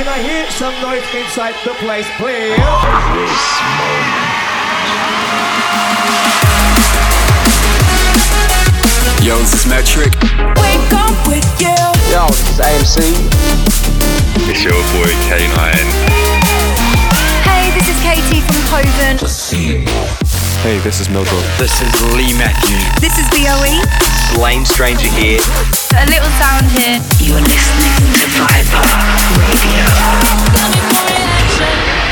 Can I hear some noise inside the place, please? Yo, this is Metric. Wake up with you. Yo, this is AMC. It's your boy K9. Hey, this is Katie from Toven. Hey, this is Mildred. This is Lee Matthews. This is B.O.E. Lame Stranger here. A little sound here. You're listening to Viper Radio.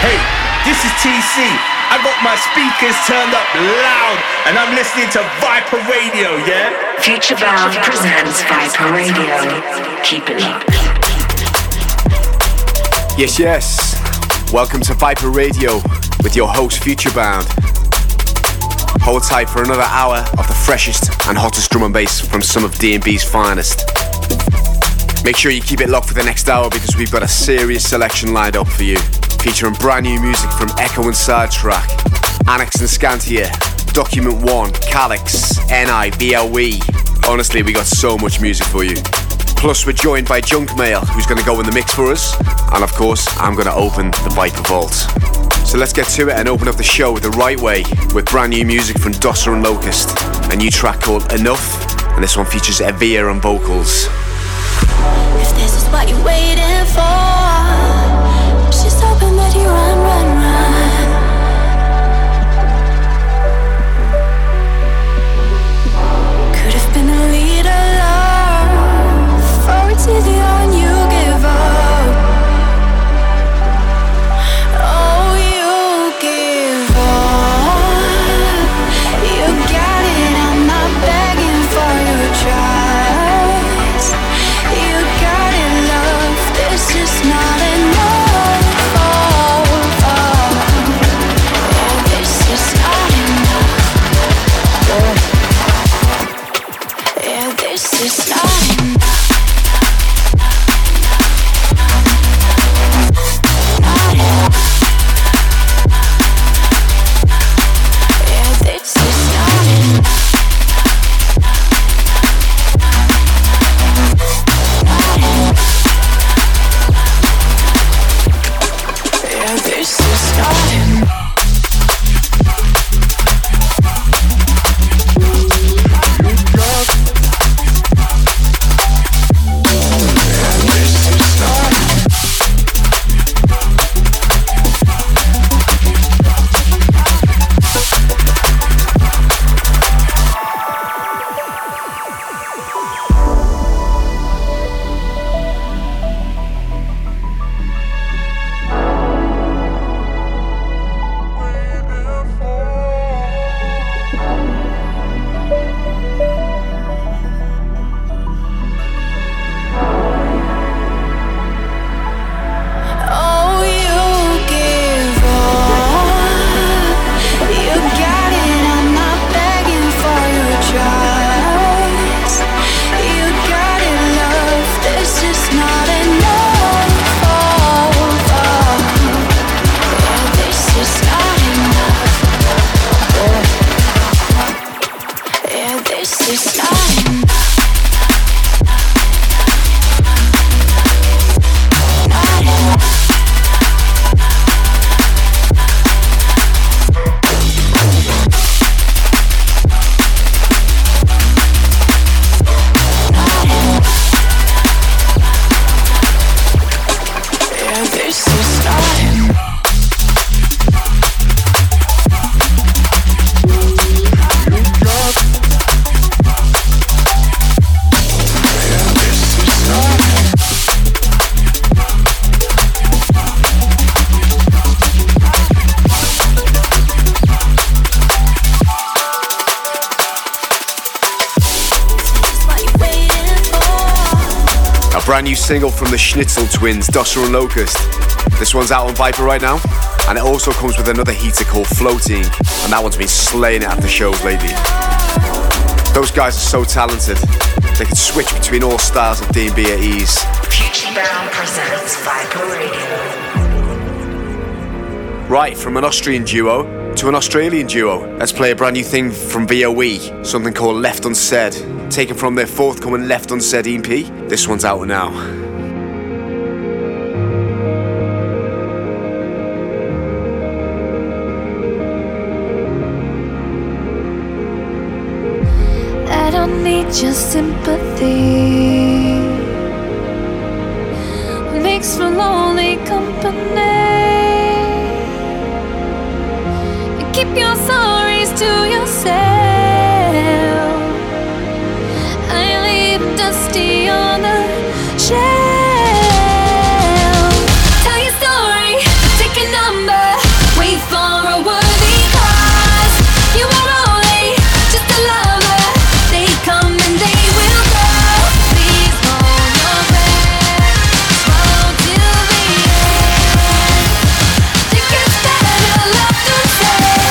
Hey, this is TC. I got my speakers turned up loud and I'm listening to Viper Radio, yeah? Futurebound presents Viper Radio. Keep it up. Yes, yes. Welcome to Viper Radio with your host Futurebound. Hold tight for another hour of the freshest and hottest drum and bass from some of D&B's finest. Make sure you keep it locked for the next hour because we've got a serious selection lined up for you, featuring brand new music from Ekko and Sidetrack, Annix and Skantia, Document One, Calyx, Ni, BLE. Honestly, we got so much music for you. Plus, we're joined by Junk Mail, who's going to go in the mix for us, and of course, I'm going to open the Viper Vault. So let's get to it and open up the show the right way with brand new music from Dossa & Locuzzed, a new track called Enough, and this one features Evia on vocals. If this is what you're waiting for, I'm just hoping that you run. Could have been a leader, love, for it's easier when you give up. Brand new single from the Schnitzel twins, Dossa & Locuzzed. This one's out on Viper right now, and it also comes with another heater called Floating, and that one's been slaying it at the shows lately. Those guys are so talented. They can switch between all styles of D&B at ease. Futurebound presents Viper Radio. Right, from an Austrian duo to an Australian duo, let's play a brand new thing from B.O.E, something called Left Unsaid. Taken from their forthcoming Left Unsaid EP. This one's out now. just sympathy makes for lonely company. You keep your sorries to yourself. I leave dusty on the shelf. Tell your story, take a number, wait for a worthy cause. You are only just a lover. They come and they will go. Please hold your breath, slow till the end. Think it's better love to say.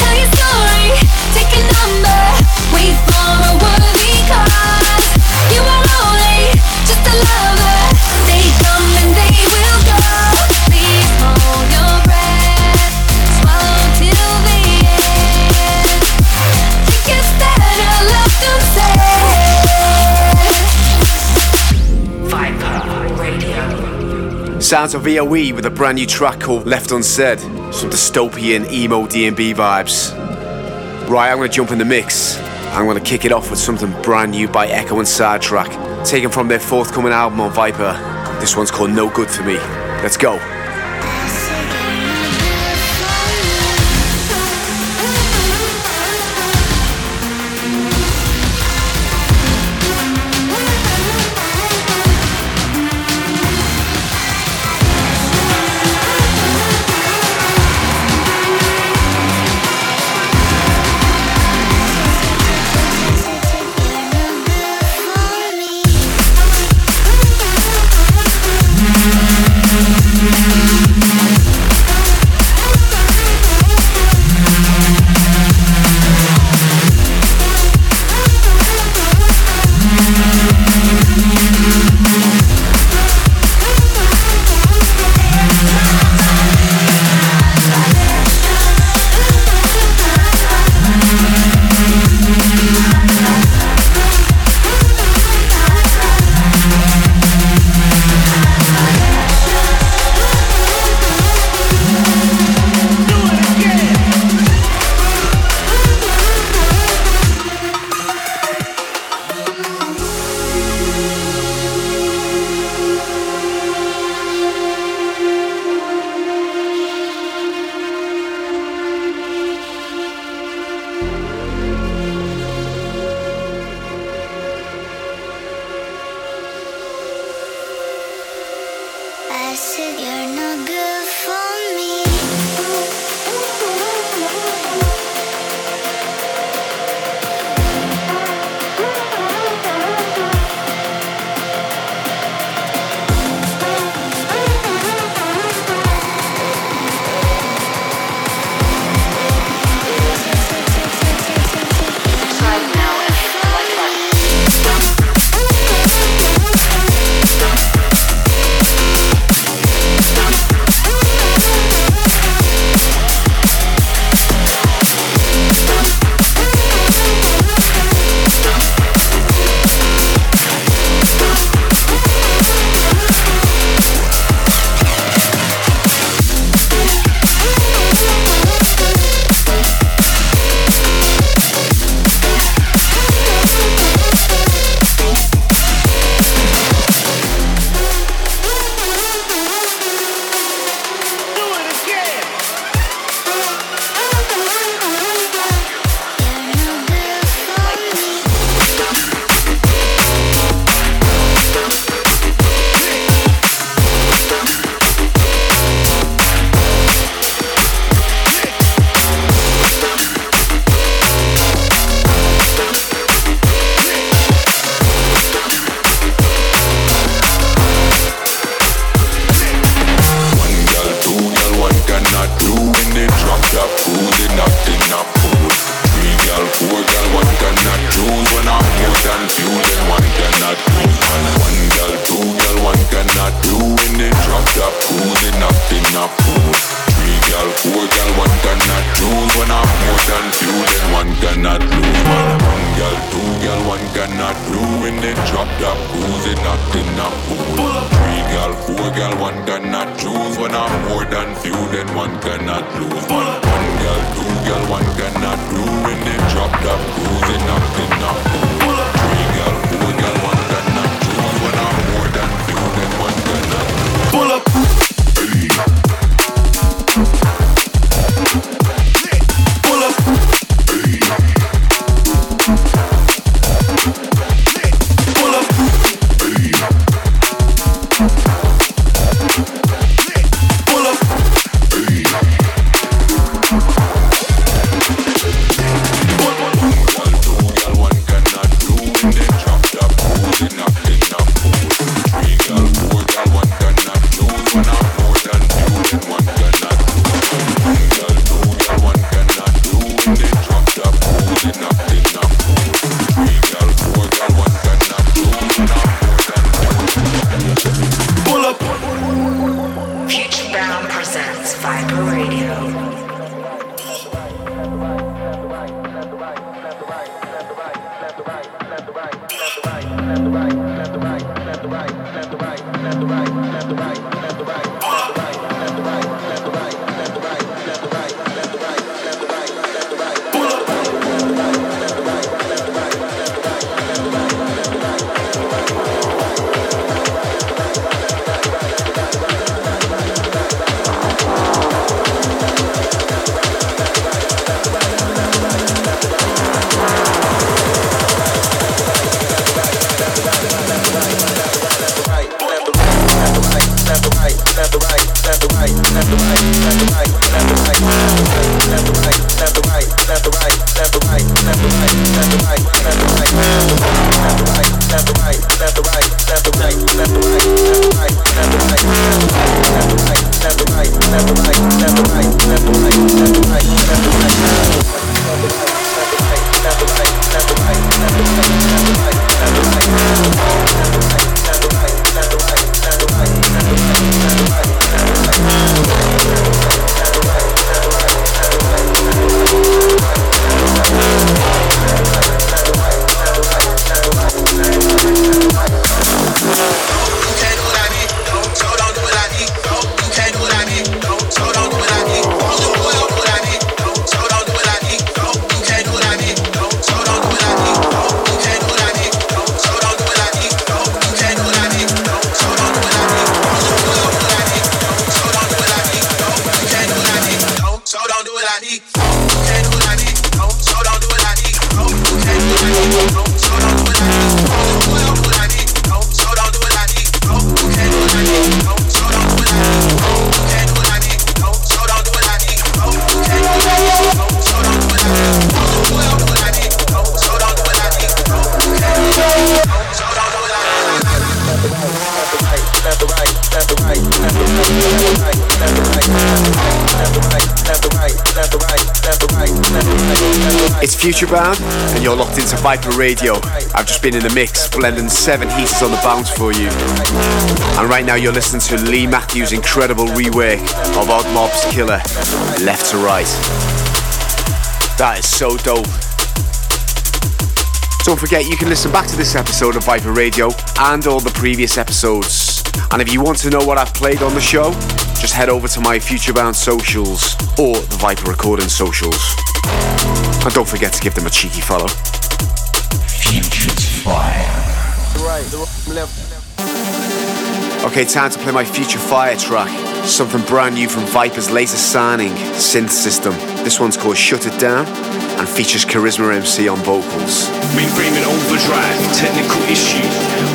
Tell your story, take a number, wait for a worthy cause. You are only just a lover. They come and they will go. Please hold your breath, swallow till the end. Think it's better love to say. Viper Radio. Sounds of B.O.E with a brand new track called Left Unsaid. Some dystopian emo D&B vibes. Right, I'm going to jump in the mix. I'm going to kick it off with something brand new by Ekko and Sidetrack, taken from their forthcoming album on Viper. This one's called No Good For Me. Let's go. in a pool. Three gal, four gal, one cannot choose. When I'm more than two, then one cannot lose. One gal, two gal, one cannot blue. In the chop-top cruise, it's not in a pool. Three gal, four gal, one cannot choose. When I'm more than few, then one cannot lose. One gal, two gal, one cannot blue. In the chop-top cruise, it's not in a pool. Three gal, four gal, one cannot choose. When I'm more than few, then one cannot lose. Pull up! It's Futurebound, and you're locked into Viper Radio. I've just been in the mix, blending 7 heaters on the bounce for you. And right now you're listening to Lee Matthews' incredible rework of Odd Mob's Killer, Left to Right. That is so dope. Don't forget, you can listen back to this episode of Viper Radio and all the previous episodes. And if you want to know what I've played on the show, just head over to my Futurebound socials or the Viper Recordings socials. And don't forget to give them a cheeky follow. Future's Fire. Okay, time to play my Future Fire track. Something brand new from Viper's latest signing, Synth System. This one's called Shut It Down and features Kerizma MC on vocals. We bring an overdrive, technical issue.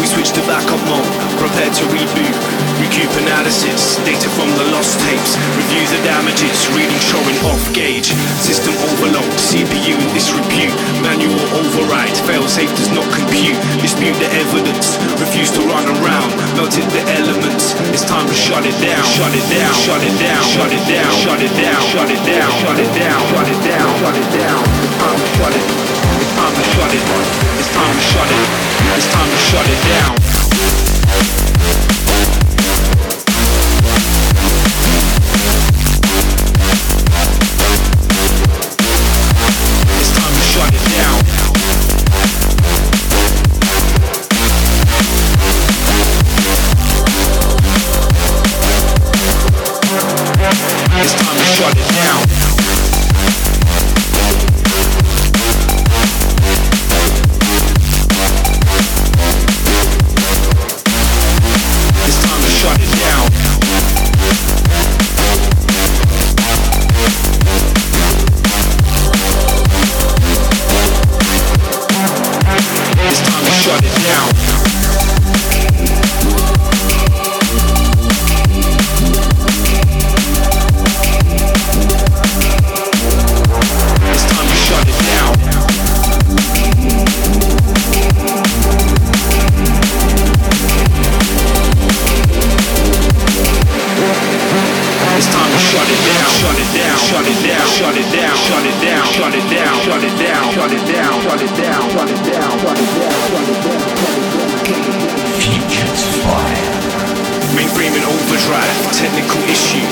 We switch to backup mode, prepare to reboot. Recoup analysis, data from the lost tapes. Review the damages, reading showing off gauge. System overload, CPU in disrepute. Manual override, failsafe does not compute. Dispute the evidence, refuse to run around. Melted the elements, it's time to shut it down. Shut it down, shut it down, shut it down, shut it down, shut it down, shut it down. Shut it down, shut it down. It's time to shut it. It's time to shut it. It's time to shut it. It's time to shut it down. shut it down, shut it down, shut it down, shut it down, shut it down, shut it down, shut it down, shut it down, shut it down, shut it down, shut it down, Future's fire. Mainframe in overdrive, technical issue.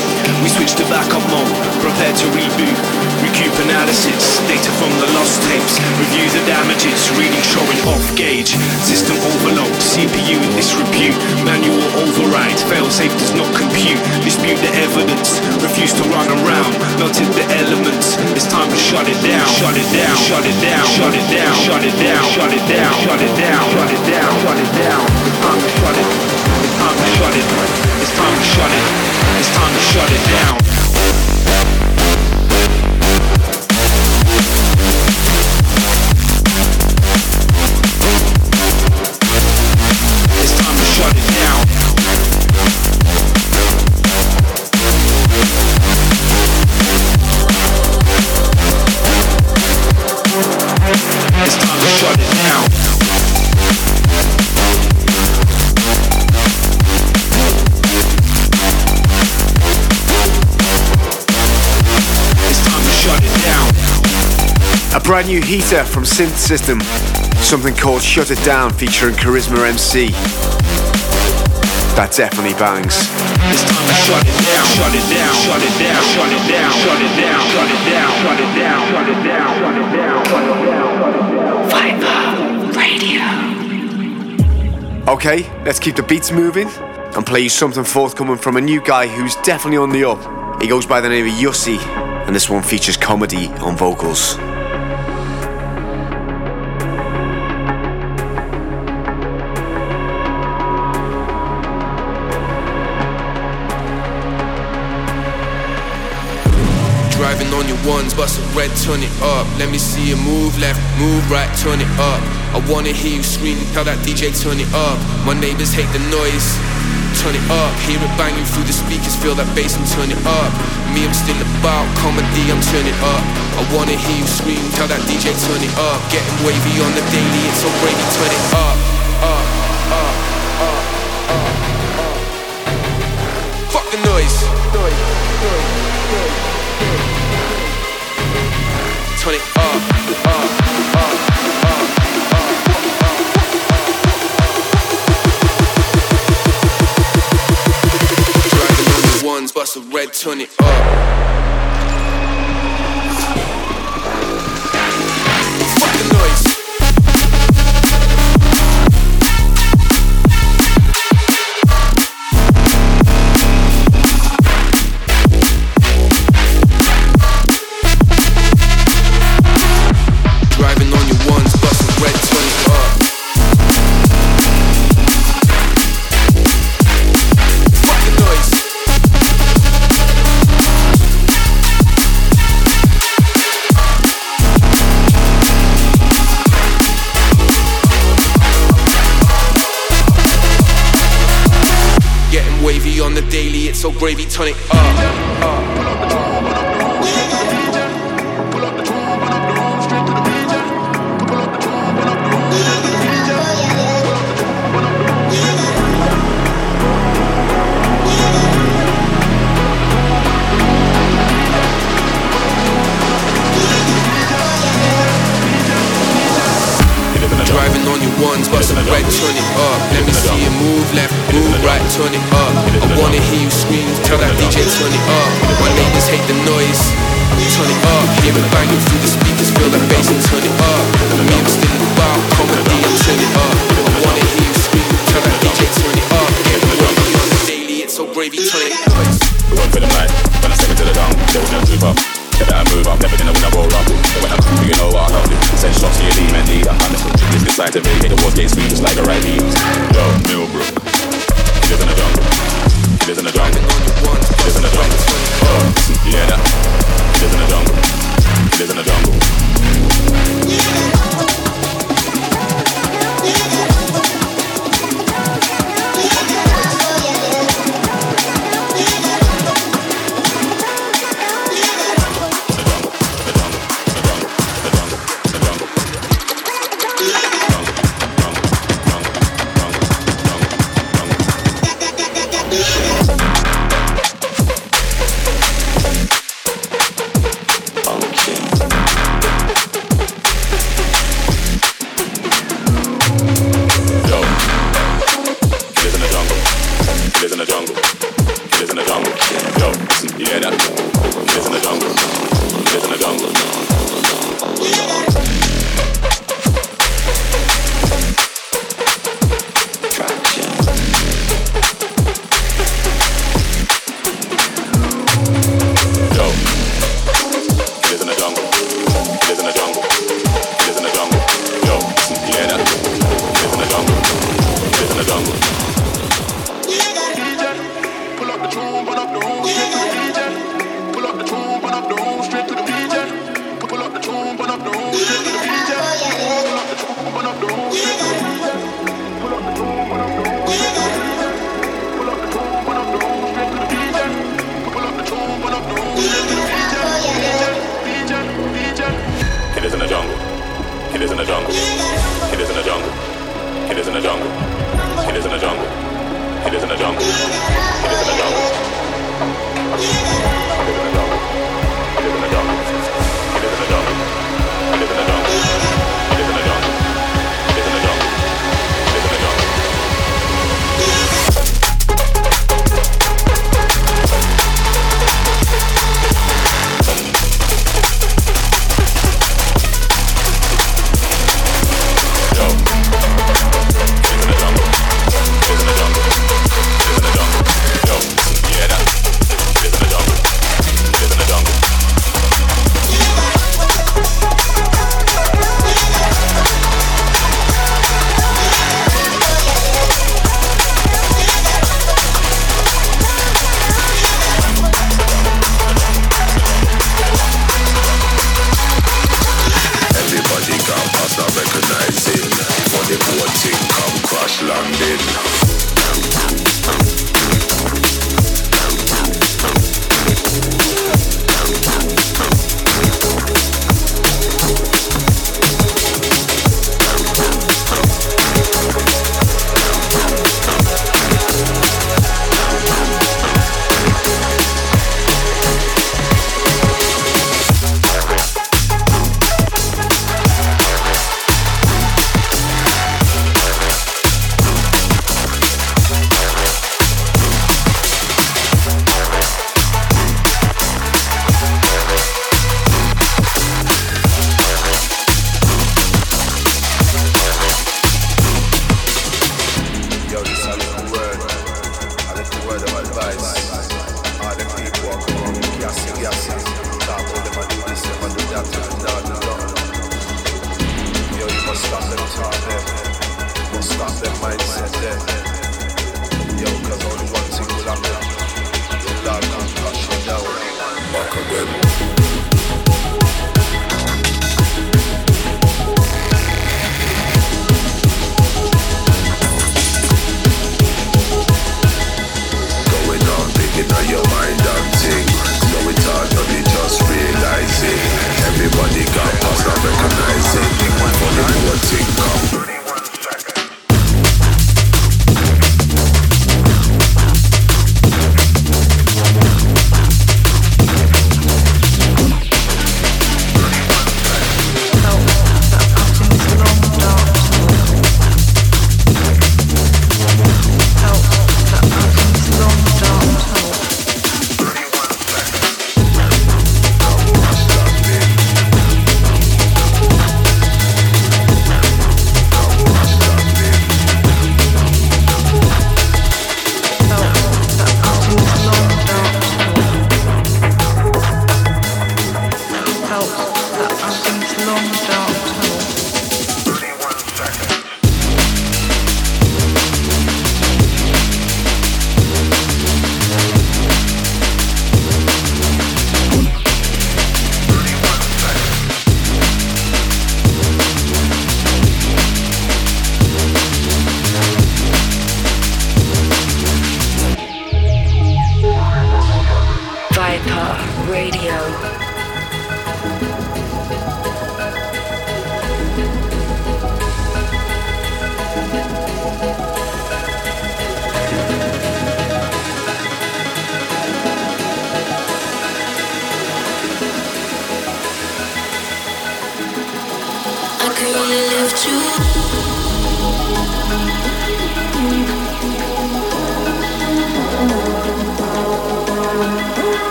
We switch to backup mode, prepare to reboot. Recoup analysis, data from the lost tapes. Review the damages, reading showing off gauge. System overload, CPU in disrepute. Manual override, failsafe does not compute. Dispute the evidence, refuse to run around. Melted the elements, it's time to shut it down. Shut it down, shut it down, shut it down, shut it down, shut it down, shut it down, shut it down, shut it down. It's time to shut it, it's time to shut it. It's time to shut it, it's time to shut it down. It's time to shut it down. It's time to shut it down. A brand new heater from Synth System, something called Shut It Down featuring Kerizma MC. That definitely bangs. It's time to shut it down, shut it down, shut it down, shut it down, shut it down, shut it down, shut it down, shut it down, shut it down, shut it down. Viper Radio. Okay, let's keep the beats moving and play you something forthcoming from a new guy who's definitely on the up. He goes by the name of Yussi, and this one features Comma Dee on vocals. On your ones, bust a red, turn it up. Let me see you move left, move right, turn it up. I wanna hear you scream, tell that DJ turn it up. My neighbors hate the noise, turn it up. Hear it banging through the speakers, feel that bass and turn it up. Me, I'm still about comedy, I'm turning up. I wanna hear you scream, tell that DJ turn it up. Getting wavy on the daily, it's so wavy, turn it up, up, up, up, up, up. Fuck the noise, noise, noise, noise. Turn it up, up. Dragon on the ones, bust a red, turn it up. So gravy, turn it up. Driving on your ones, bust a red, turn it up. Let me see you move left, move right, turn it up. I wanna hear you scream, tell that DJ turn it up. My neighbors hate the noise, turn it up. Hear it banging through the speakers, feel that bass and turn it up. Me, I'm still in the bar, comedy, I'm turn it up. I wanna hear you scream, tell that DJ turn it up. Everybody on the daily, it's so gravy, turn it up. We went for the night, when I step into the dump, there was no group up. Get that I move up, never gonna win a roll up. But when I come, you know I love you. Send shots to your team and lead. I'm just gonna this decide to vacate the world gates, we just like a right lead. Yo, Millbrook. He lives in a jungle. He lives in a jungle. He lives in a jungle. You hear that? He lives in a jungle. He lives in a jungle. Straight up. It's in the jungle. It's in the jungle. Traction. Yo. It is in the jungle. It is in the jungle. It is in the jungle. Yo. Straight up. It's in the jungle. It's in the jungle. It is in the jungle. It is in the jungle. It is in the jungle. It is in the jungle. It is in the jungle. It is in the jungle. It is in the jungle. It is in the jungle. It is in the jungle. It is in the jungle. It is in the jungle. It is in the jungle. It is in the jungle.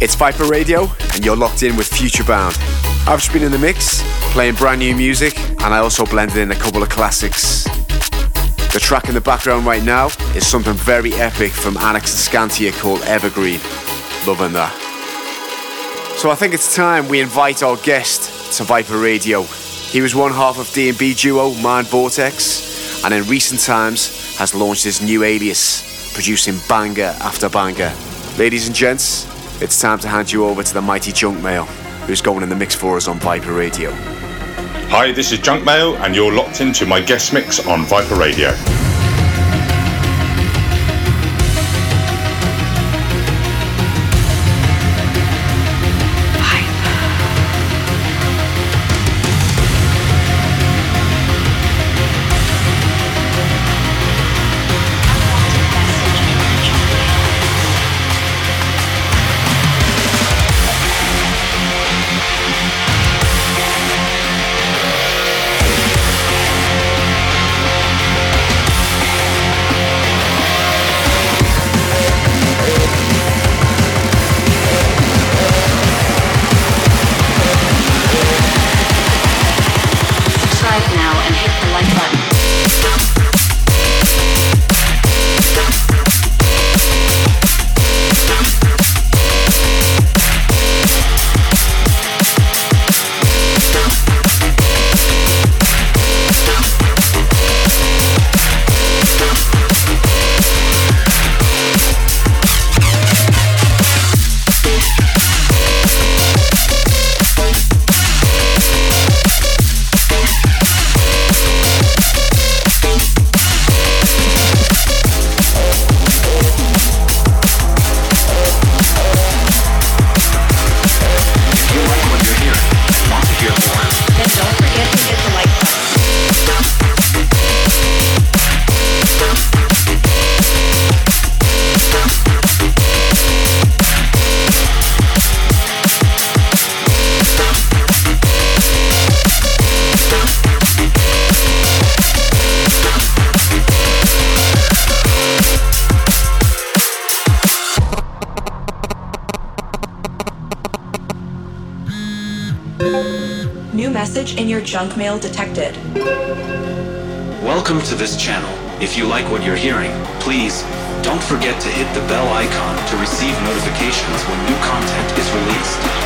It's Viper Radio, and you're locked in with Futurebound. I've just been in the mix, playing brand new music, and I also blended in a couple of classics. The track in the background right now is something very epic from Annix and Skantia called Evergreen. Loving that. So I think it's time we invite our guest to Viper Radio. He was one half of D&B duo Mind Vortex, and in recent times has launched his new alias, producing banger after banger. Ladies and gents, it's time to hand you over to the mighty Junk Mail, who's going in the mix for us on Viper Radio. Hi, this is Junk Mail, and you're locked into my guest mix on Viper Radio. Junk mail detected. Welcome to this channel. If you like what you're hearing, please don't forget to hit the bell icon to receive notifications when new content is released.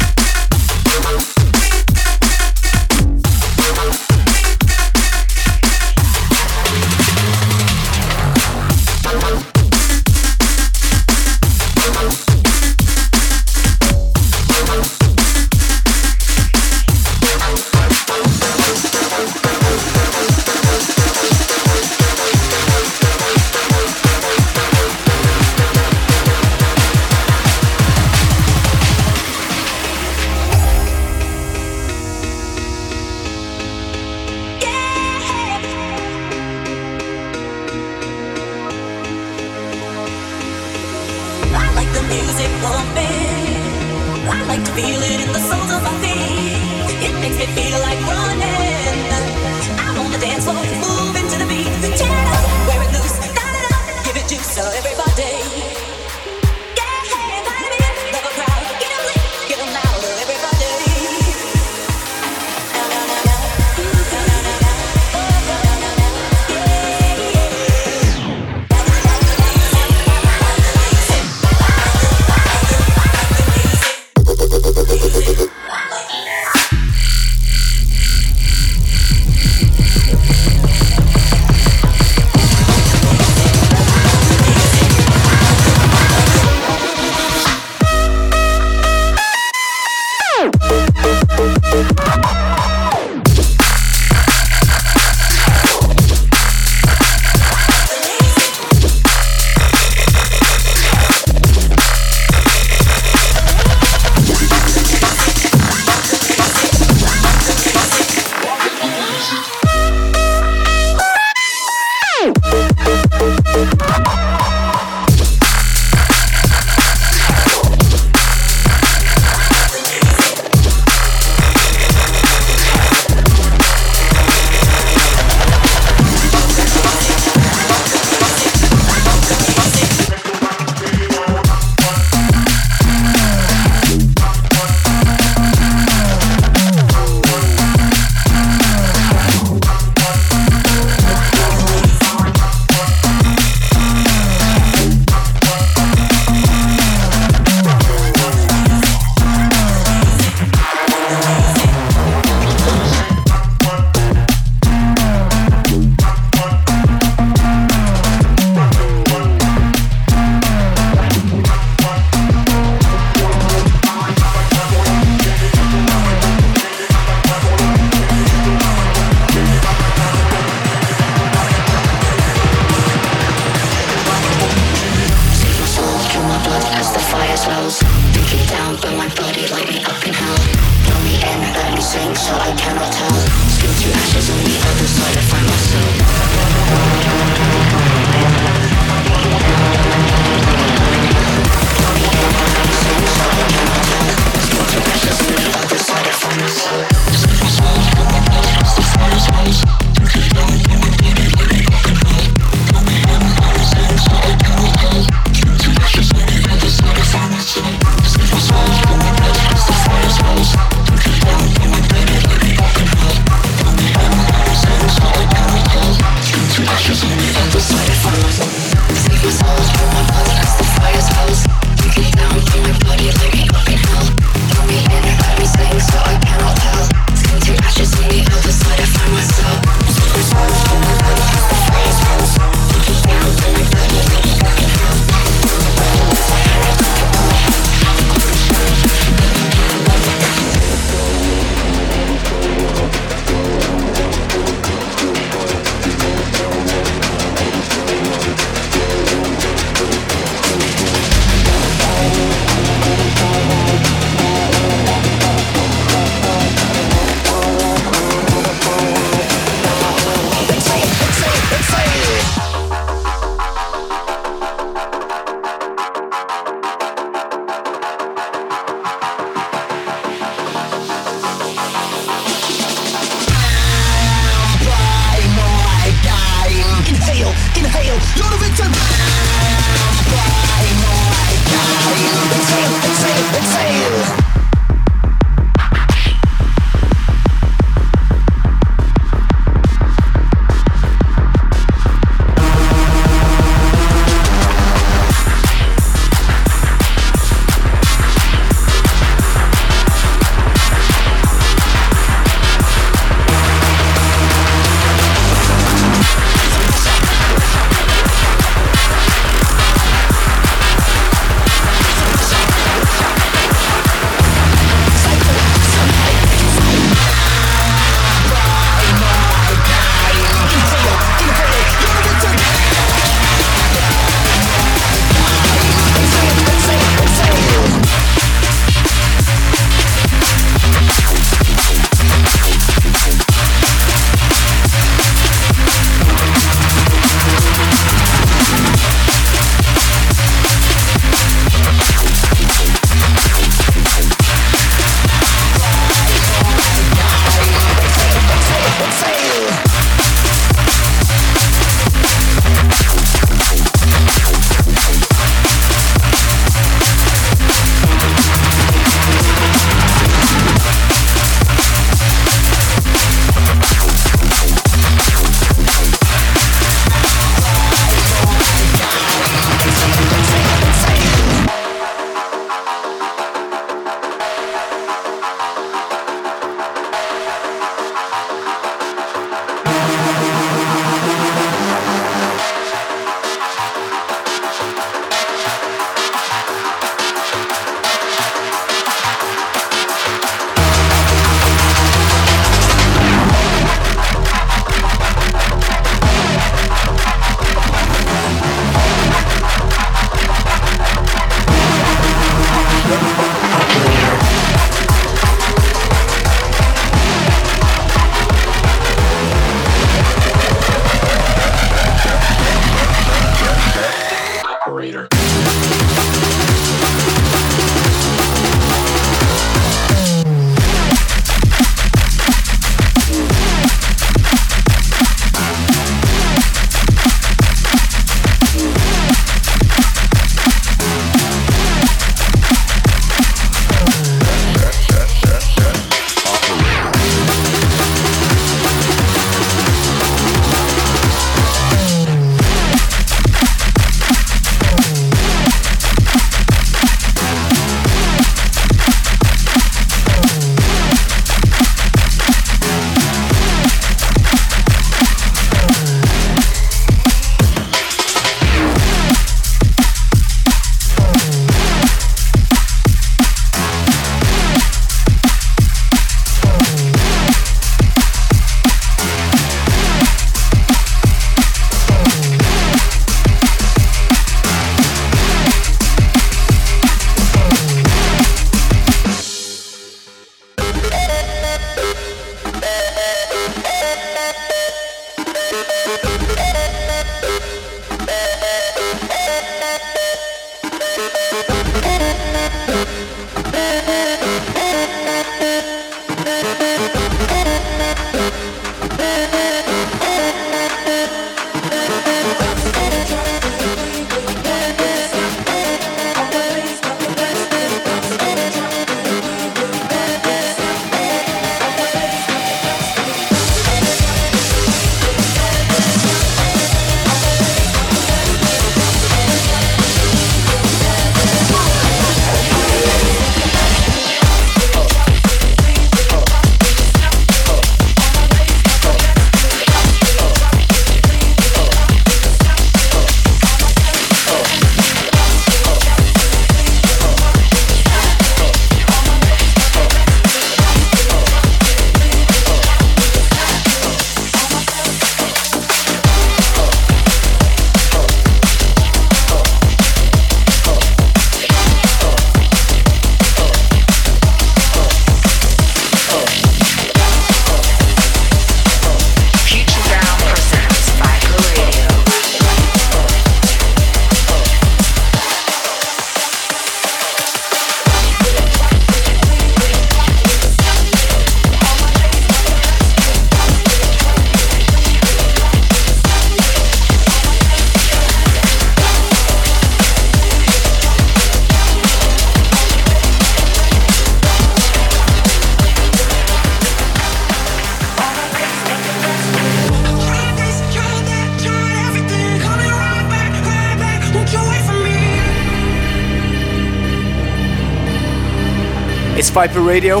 is Viper Radio,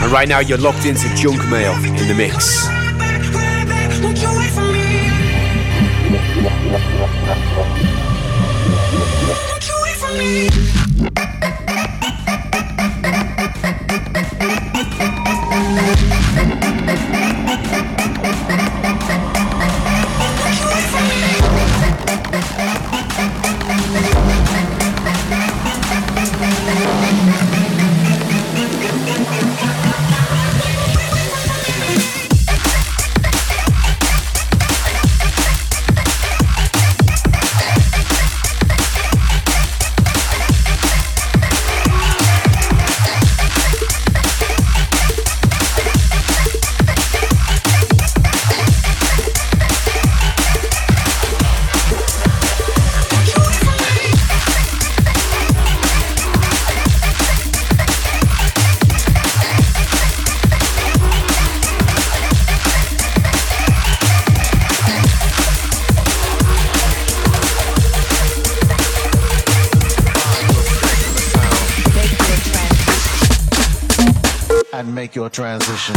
and right now you're locked into Junk Mail in the mix. Make your transition.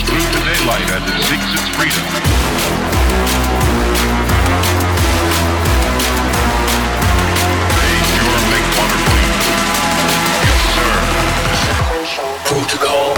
through the daylight as it seeks its freedom. They sure make wonderful music. Yes, sir. Protocol.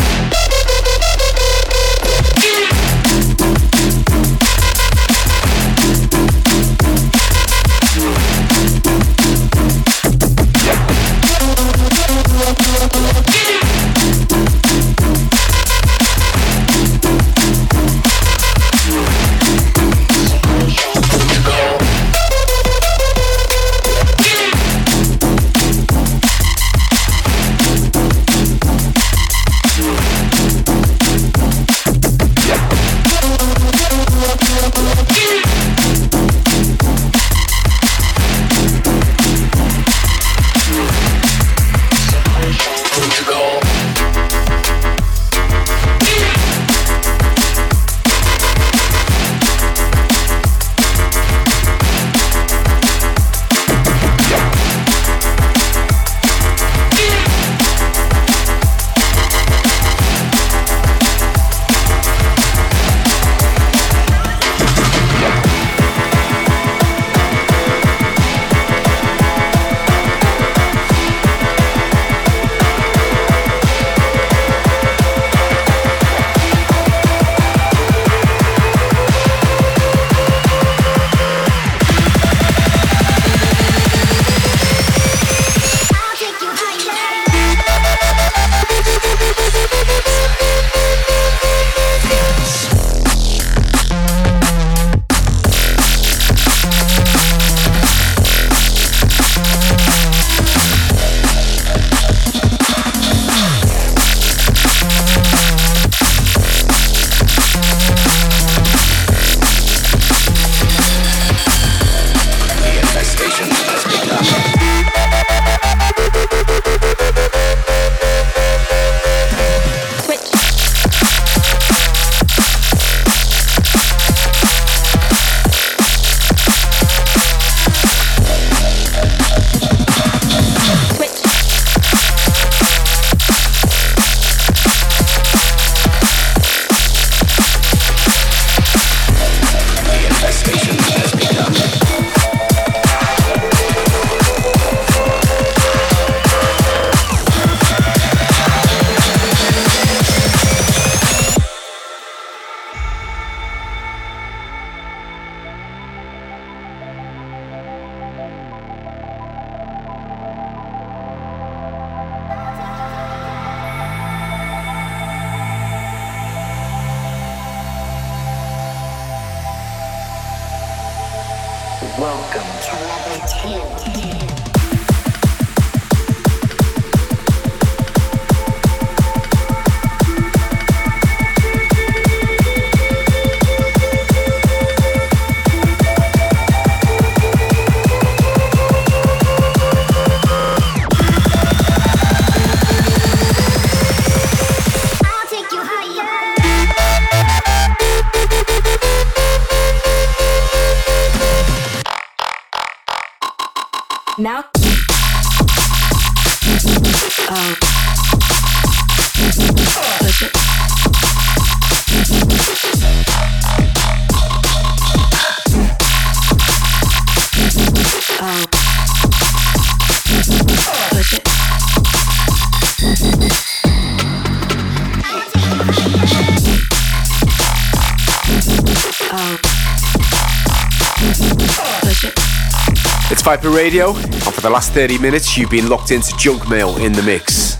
It's Viper Radio, and for the last 30 minutes you've been locked into Junk Mail in the mix.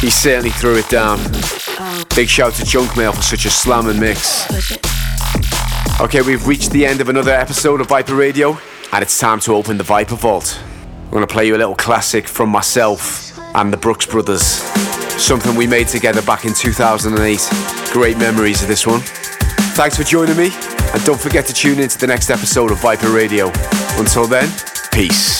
He certainly threw it down. Big shout to Junk Mail for such a slamming mix. Okay, we've reached the end of another episode of Viper Radio, and it's time to open the Viper Vault. I'm going to play you a little classic from myself and the Brooks Brothers. Something we made together back in 2008. Great memories of this one. Thanks for joining me. And don't forget to tune in to the next episode of Viper Radio. Until then, peace.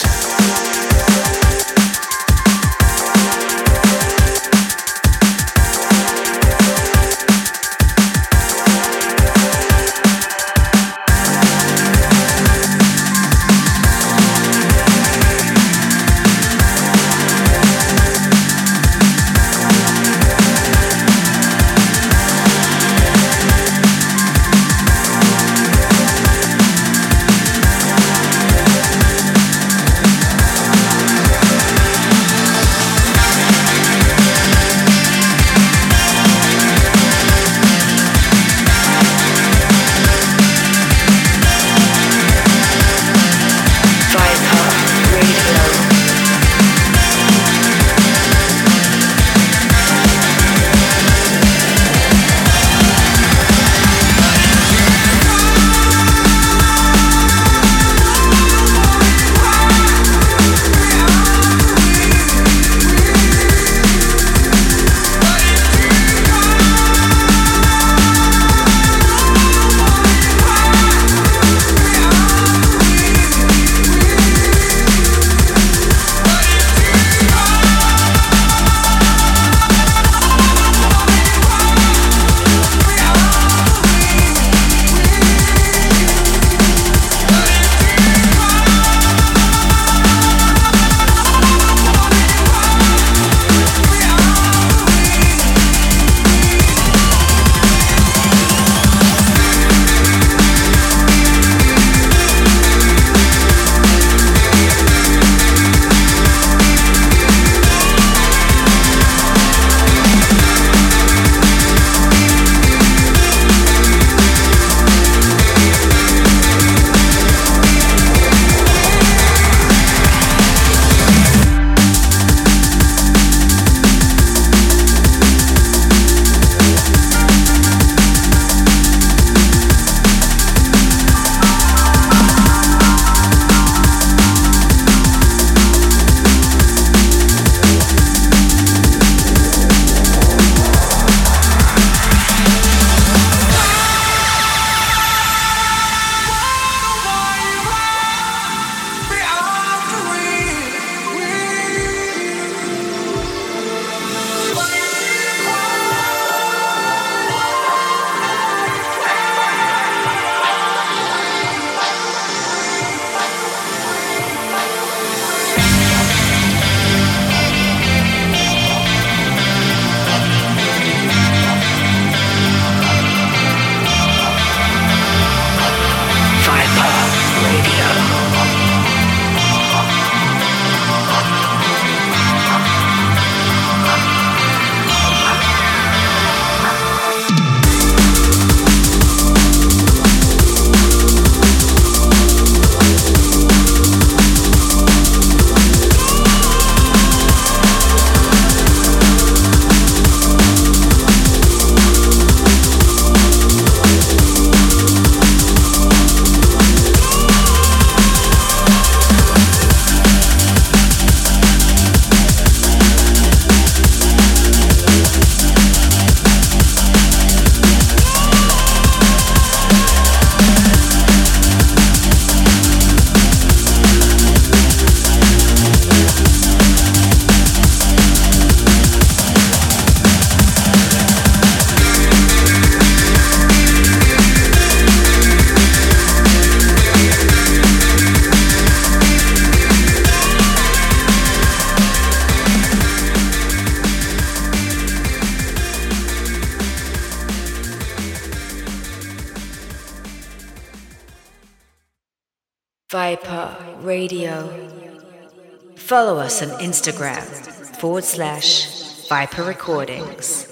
Viper Radio. Follow us on Instagram /Viper Recordings.